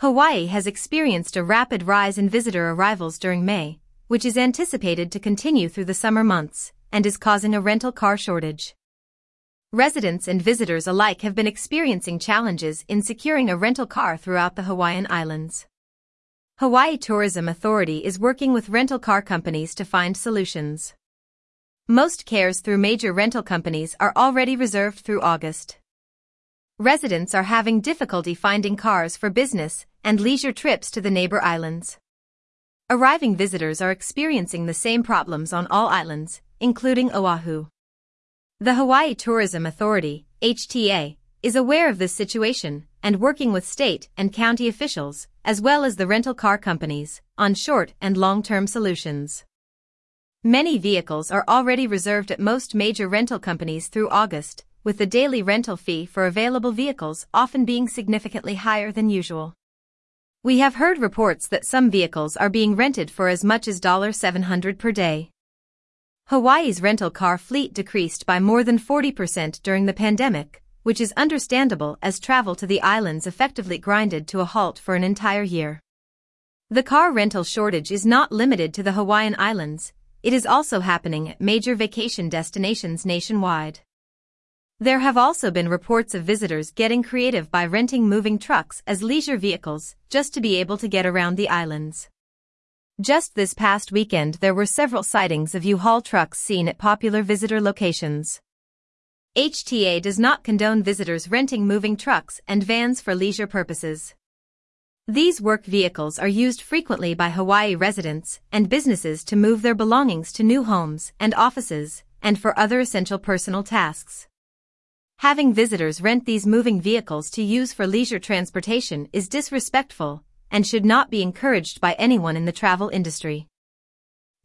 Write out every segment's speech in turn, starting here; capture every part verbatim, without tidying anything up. Hawaii has experienced a rapid rise in visitor arrivals during May, which is anticipated to continue through the summer months, and is causing a rental car shortage. Residents and visitors alike have been experiencing challenges in securing a rental car throughout the Hawaiian Islands. Hawaii Tourism Authority is working with rental car companies to find solutions. Most cars through major rental companies are already reserved through August. Residents are having difficulty finding cars for business and leisure trips to the neighbor islands. Arriving visitors are experiencing the same problems on all islands, including Oahu. The Hawaii Tourism Authority, H T A, is aware of this situation and working with state and county officials, as well as the rental car companies, on short and long-term solutions. Many vehicles are already reserved at most major rental companies through August, with the daily rental fee for available vehicles often being significantly higher than usual. We have heard reports that some vehicles are being rented for as much as seven hundred dollars per day. Hawaii's rental car fleet decreased by more than forty percent during the pandemic, which is understandable as travel to the islands effectively grinded to a halt for an entire year. The car rental shortage is not limited to the Hawaiian Islands, it is also happening at major vacation destinations nationwide. There have also been reports of visitors getting creative by renting moving trucks as leisure vehicles just to be able to get around the islands. Just this past weekend there were several sightings of U-Haul trucks seen at popular visitor locations. H T A does not condone visitors renting moving trucks and vans for leisure purposes. These work vehicles are used frequently by Hawaii residents and businesses to move their belongings to new homes and offices, and for other essential personal tasks. Having visitors rent these moving vehicles to use for leisure transportation is disrespectful and should not be encouraged by anyone in the travel industry.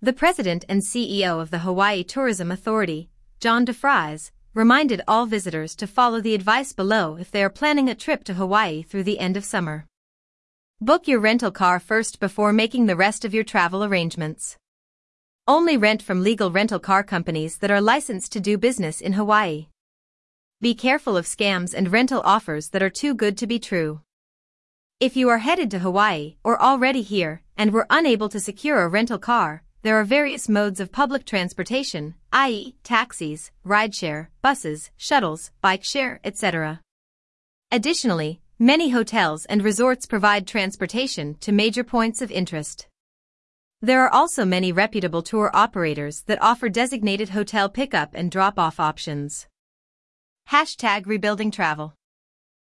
The president and C E O of the Hawaii Tourism Authority, John DeFries, reminded all visitors to follow the advice below if they are planning a trip to Hawaii through the end of summer. Book your rental car first before making the rest of your travel arrangements. Only rent from legal rental car companies that are licensed to do business in Hawaii. Be careful of scams and rental offers that are too good to be true. If you are headed to Hawaii or already here and were unable to secure a rental car, there are various modes of public transportation, that is taxis, rideshare, buses, shuttles, bike share, et cetera. Additionally, many hotels and resorts provide transportation to major points of interest. There are also many reputable tour operators that offer designated hotel pickup and drop-off options. Hashtag rebuilding travel.